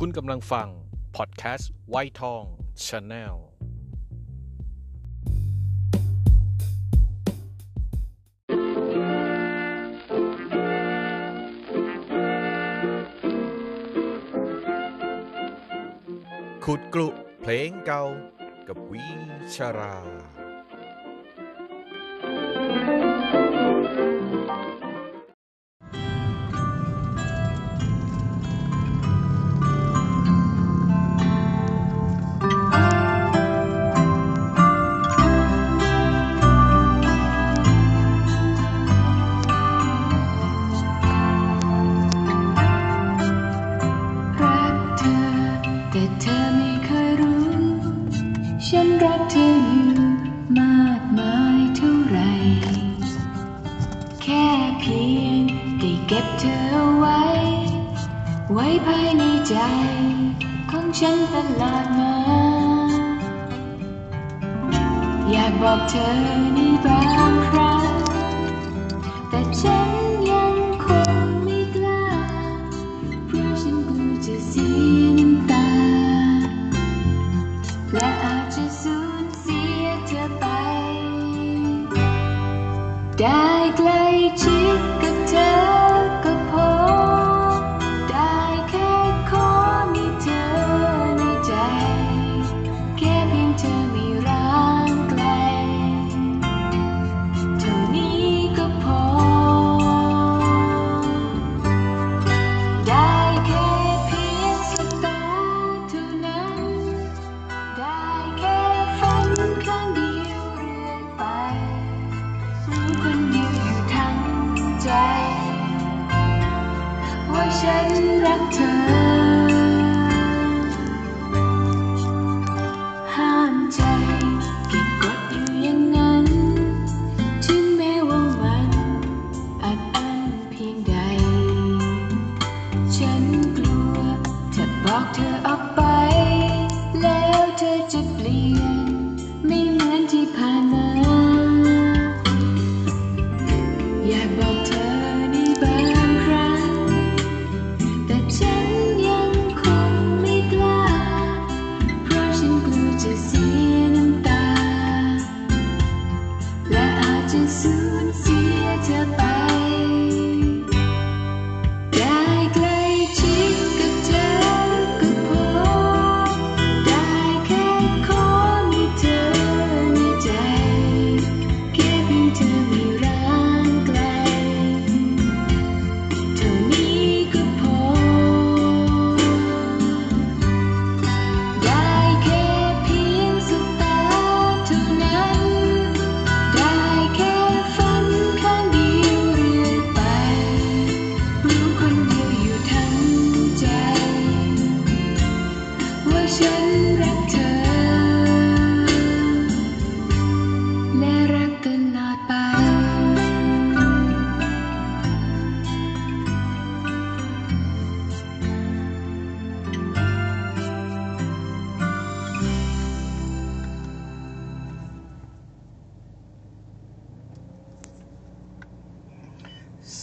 คุณกำลังฟังพอดแคสต์ไวท์ทอง Channel ขุดกลุ่มเพลงเก่ากับวิชราเธอในบางครั้งแต่ฉันยังคงไม่กล้าเพราะฉันกลัวจะเสียน้ำตาและอาจจะสูญเสียเธอไปได้ใกล้ชิดกับเธอก็พอได้แค่ขอมีเธอในใจแค่เพียงเธอมีรักฉันรักเธอห้ามใจเก็บกดอยู่อย่างนั้นถึงแม้ว่ามันอัดอั้นเพียงใดฉันกลัวจะบอกเธอออกไปแล้วเธอจะเปลี่ยนไม่เหมือนที่ผ่านมาอยากบอกเธอในบางครั้งฉันยังคงไม่กล้าเพราะฉันกลัวจะเสียน้ำตาและอาจจะสูญเสียเธอไป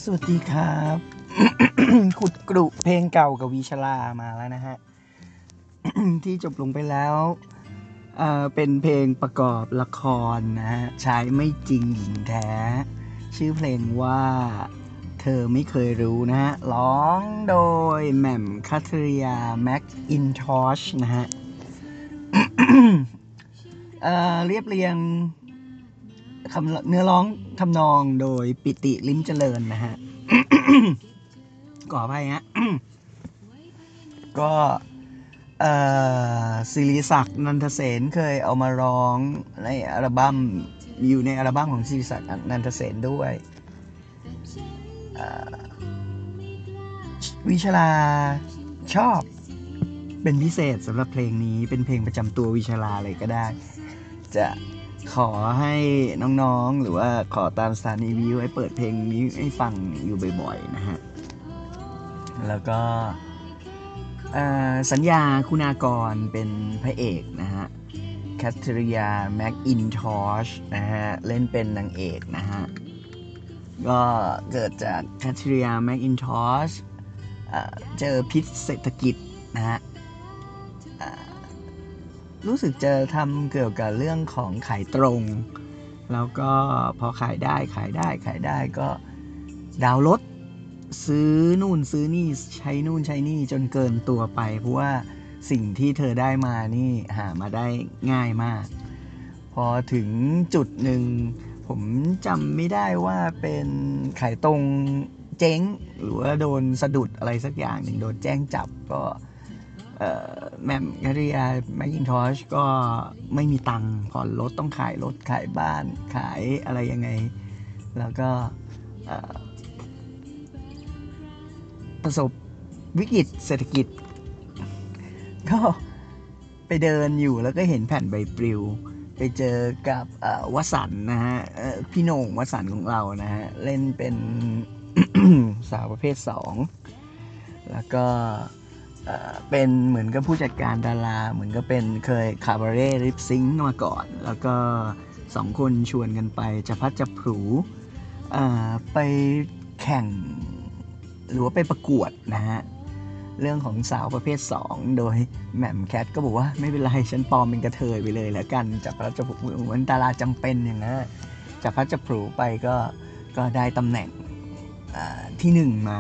สวัสดีครับ ขุดกลุ่มเพลงเก่ากับวิชรามาแล้วนะฮะ ที่จบลงไปแล้วเป็นเพลงประกอบละครนะฮะชายไม่จริงหญิงแท้ชื่อเพลงว่าเธอไม่เคยรู้นะฮะร้องโดยแหม่มคัทริยาแม็กอินทอชนะฮะ เรียบเรียงเนื้อร้องทำนองโดยปิติลิ้มเจริญนะฮะ ก่อไปฮะ ก็ศิริศักดิ์นันทเสนเคยเอามาร้องในอัลบั้มอยู่ในอัลบั้มของศิริศักดิ์นันทเสนด้วยวิชราชอบเป็นพิเศษสำหรับเพลงนี้เป็นเพลงประจำตัววิชราเลยก็ได้จะขอให้น้องๆหรือว่าขอตามสถานีวิทยุให้เปิดเพลงนี้ให้ฟังอยู่บ่อยๆนะฮะแล้วก็สัญญาคุณากรเป็นพระเอกนะฮะแคทริยาแม็กอินทอชนะฮะเล่นเป็นนางเอกนะฮะก็เกิดจากแคทริยาแม็กอินทอชเจอพิษเศรษฐกิจ นะฮะรู้สึกจะทำเกี่ยวกับเรื่องของขายตรงแล้วก็พอขายได้ก็ดาวน์รถซื้อนู่นซื้อนี่ใช้นู่นใช้นี่จนเกินตัวไปเพราะว่าสิ่งที่เธอได้มานี่หามาได้ง่ายมากพอถึงจุดหนึ่งผมจำไม่ได้ว่าเป็นขายตรงเจ๊งหรือว่าโดนสะดุดอะไรสักอย่างหนึ่งโดนแจ้งจับก็แหม่มกฤยาแมคอินทอชก็ไม่มีตังค์ผ่อนรถต้องขายรถขายบ้านขายอะไรยังไงแล้วก็ประสบวิกฤตเศรษฐกิจก็ไปเดินอยู่แล้วก็เห็นแผ่นใบปลิวไปเจอกับวสันต์นะฮะพี่โหน่งวสันต์ของเรานะฮะเล่นเป็น สาวประเภท2แล้วก็เป็นเหมือนกับผู้จัดการดาราเหมือนก็เป็นเคยคาบาเร่ลิปซิงค์มาก่อนแล้วก็2คนชวนกันไปจะพัดจะผูไปแข่งหรือว่าไปประกวดนะฮะเรื่องของสาวประเภท2โดยแหม่มแคทก็บอกว่าไม่เป็นไรฉันปลอมเป็นกระเทยไปเลยแล้วกันจับพระจะผูเหมือนดาราจำเป็นอย่างนั้นจับพระจะผูไปก็ได้ตำแหน่งที่1มา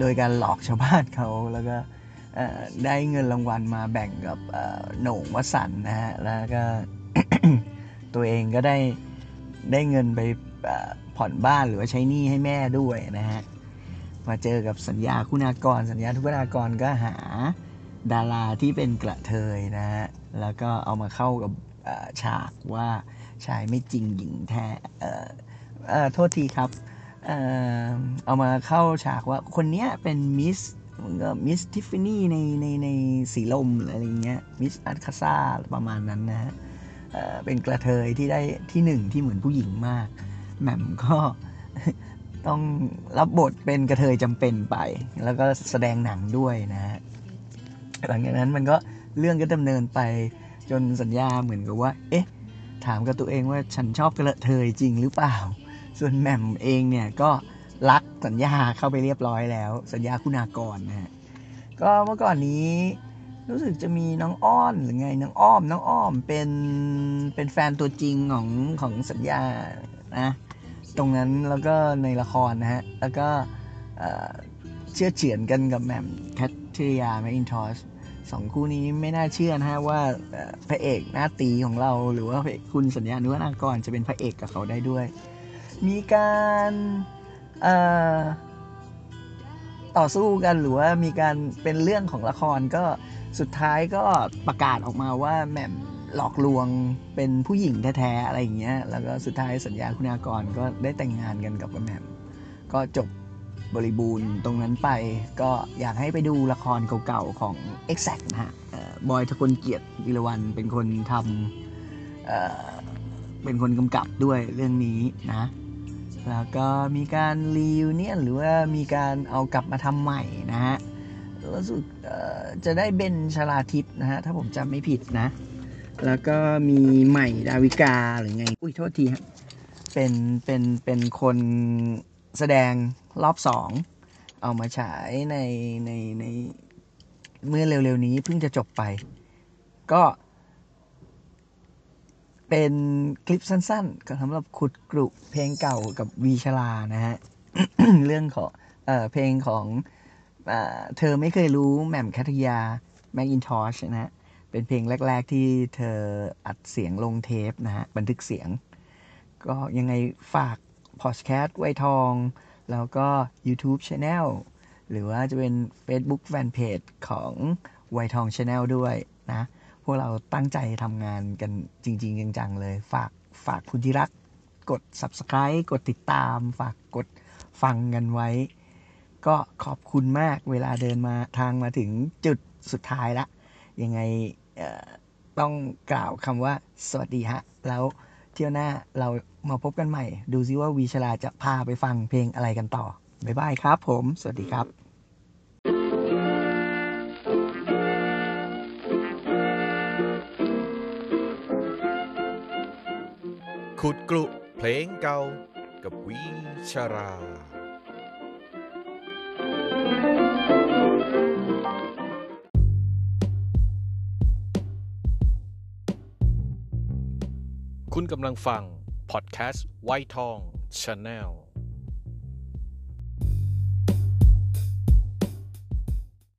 โดยการหลอกชาวบ้านเขาแล้วก็ได้เงินรางวัลมาแบ่งกับโหน่งวสันต์นะฮะแล้วก็ ตัวเองก็ได้เงินไปผ่อนบ้านหรือว่าใช้หนี้ให้แม่ด้วยนะฮะมาเจอกับสัญญาคุณากรสัญญาทุกนากรก็หาดาราที่เป็นกระเทยนะฮะแล้วก็เอามาเข้ากับฉากว่าชายไม่จริงหญิงแท้โทษทีครับเอามาเข้าฉากว่าคนเนี้ยเป็นมิสทิฟฟานี่ในสีลมอะไรเงี้ยมิสอัลคาซ่าประมาณนั้นนะฮะเป็นกระเทยที่ได้ที่1ที่เหมือนผู้หญิงมากแหม่มก็ต้องรับบทเป็นกระเทยจำเป็นไปแล้วก็แสดงหนังด้วยนะฮะหลังจากนั้นมันก็เรื่องก็ดำเนินไปจนสัญญาเหมือนกับว่าเอ๊ะถามกับตัวเองว่าฉันชอบกระเทยจริงหรือเปล่าส่วนแหม่มเองเนี่ยก็รักสัญญาเข้าไปเรียบร้อยแล้วสัญญาคุณากรนะฮะก็เมื่อก่อนนี้รู้สึกจะมีน้องอ้อนหรือไงน้องอ้อมเป็นแฟนตัวจริงของสัญญานะตรงนั้นแล้วก็ในละครนะฮะแล้วก็เชื่อเฉือนกันกับแหม่มแคทริยาแมคอินทอช2คู่นี้ไม่น่าเชื่อนะฮะว่าพระเอกหน้าตีของเราหรือว่าคุณสัญญาณุนากรจะเป็นพระเอกกับเขาได้ด้วยมีการต่อสู้กันหรือว่ามีการเป็นเรื่องของละครก็สุดท้ายก็ประกาศออกมาว่าแหม่มหลอกลวงเป็นผู้หญิงแท้ๆอะไรอย่างเงี้ยแล้วก็สุดท้ายสัญญาคุณากรก็ได้แต่งงานกันกับแหม่มก็จบบริบูรณ์ตรงนั้นไปก็อยากให้ไปดูละครเก่าๆของ Exact นะฮะบอยทกลเกียรติวิรวรรณเป็นคนทำเป็นคนกำกับด้วยเรื่องนี้นะแล้วก็มีการรีวิวเนี่ยหรือว่ามีการเอากลับมาทำใหม่นะฮะรู้สึกจะได้เบนชลาทิพย์นะฮะถ้าผมจำไม่ผิดนะแล้วก็มีใหม่ดาวิกาหรือไงอุ้ยโทษทีฮะเป็นคนแสดงรอบ2เอามาฉายในเมื่อเร็วๆนี้เพิ่งจะจบไปก็เป็นคลิปสั้นๆสำหรับขุดกรุเพลงเก่ากับวีชลานะฮะ เรื่องของเพลงของเธอไม่เคยรู้แหม่มแคทริยาแมคอินทอชนะฮะเป็นเพลงแรกๆที่เธออัดเสียงลงเทปนะฮะบันทึกเสียงก็ยังไงฝากพอดแคสต์ไวทองแล้วก็ YouTube Channel หรือว่าจะเป็น Facebook Fanpage ของไวทอง Channel ด้วยนะพวกเราตั้งใจทำงานกันจริงๆจังๆเลยฝากคุณที่รักกด Subscribe กดติดตามฝากกดฟังกันไว้ก็ขอบคุณมากเวลาเดินมาทางมาถึงจุดสุดท้ายละยังไงต้องกล่าวคำว่าสวัสดีฮะแล้วเที่ยวหน้าเรามาพบกันใหม่ดูซิว่าวีชลาจะพาไปฟังเพลงอะไรกันต่อบ๊ายบายครับผมสวัสดีครับขุดกรุเพลงเก่ากับวีชลา คุณกำลังฟังพอดแคสต์ไวท์ทอง Channel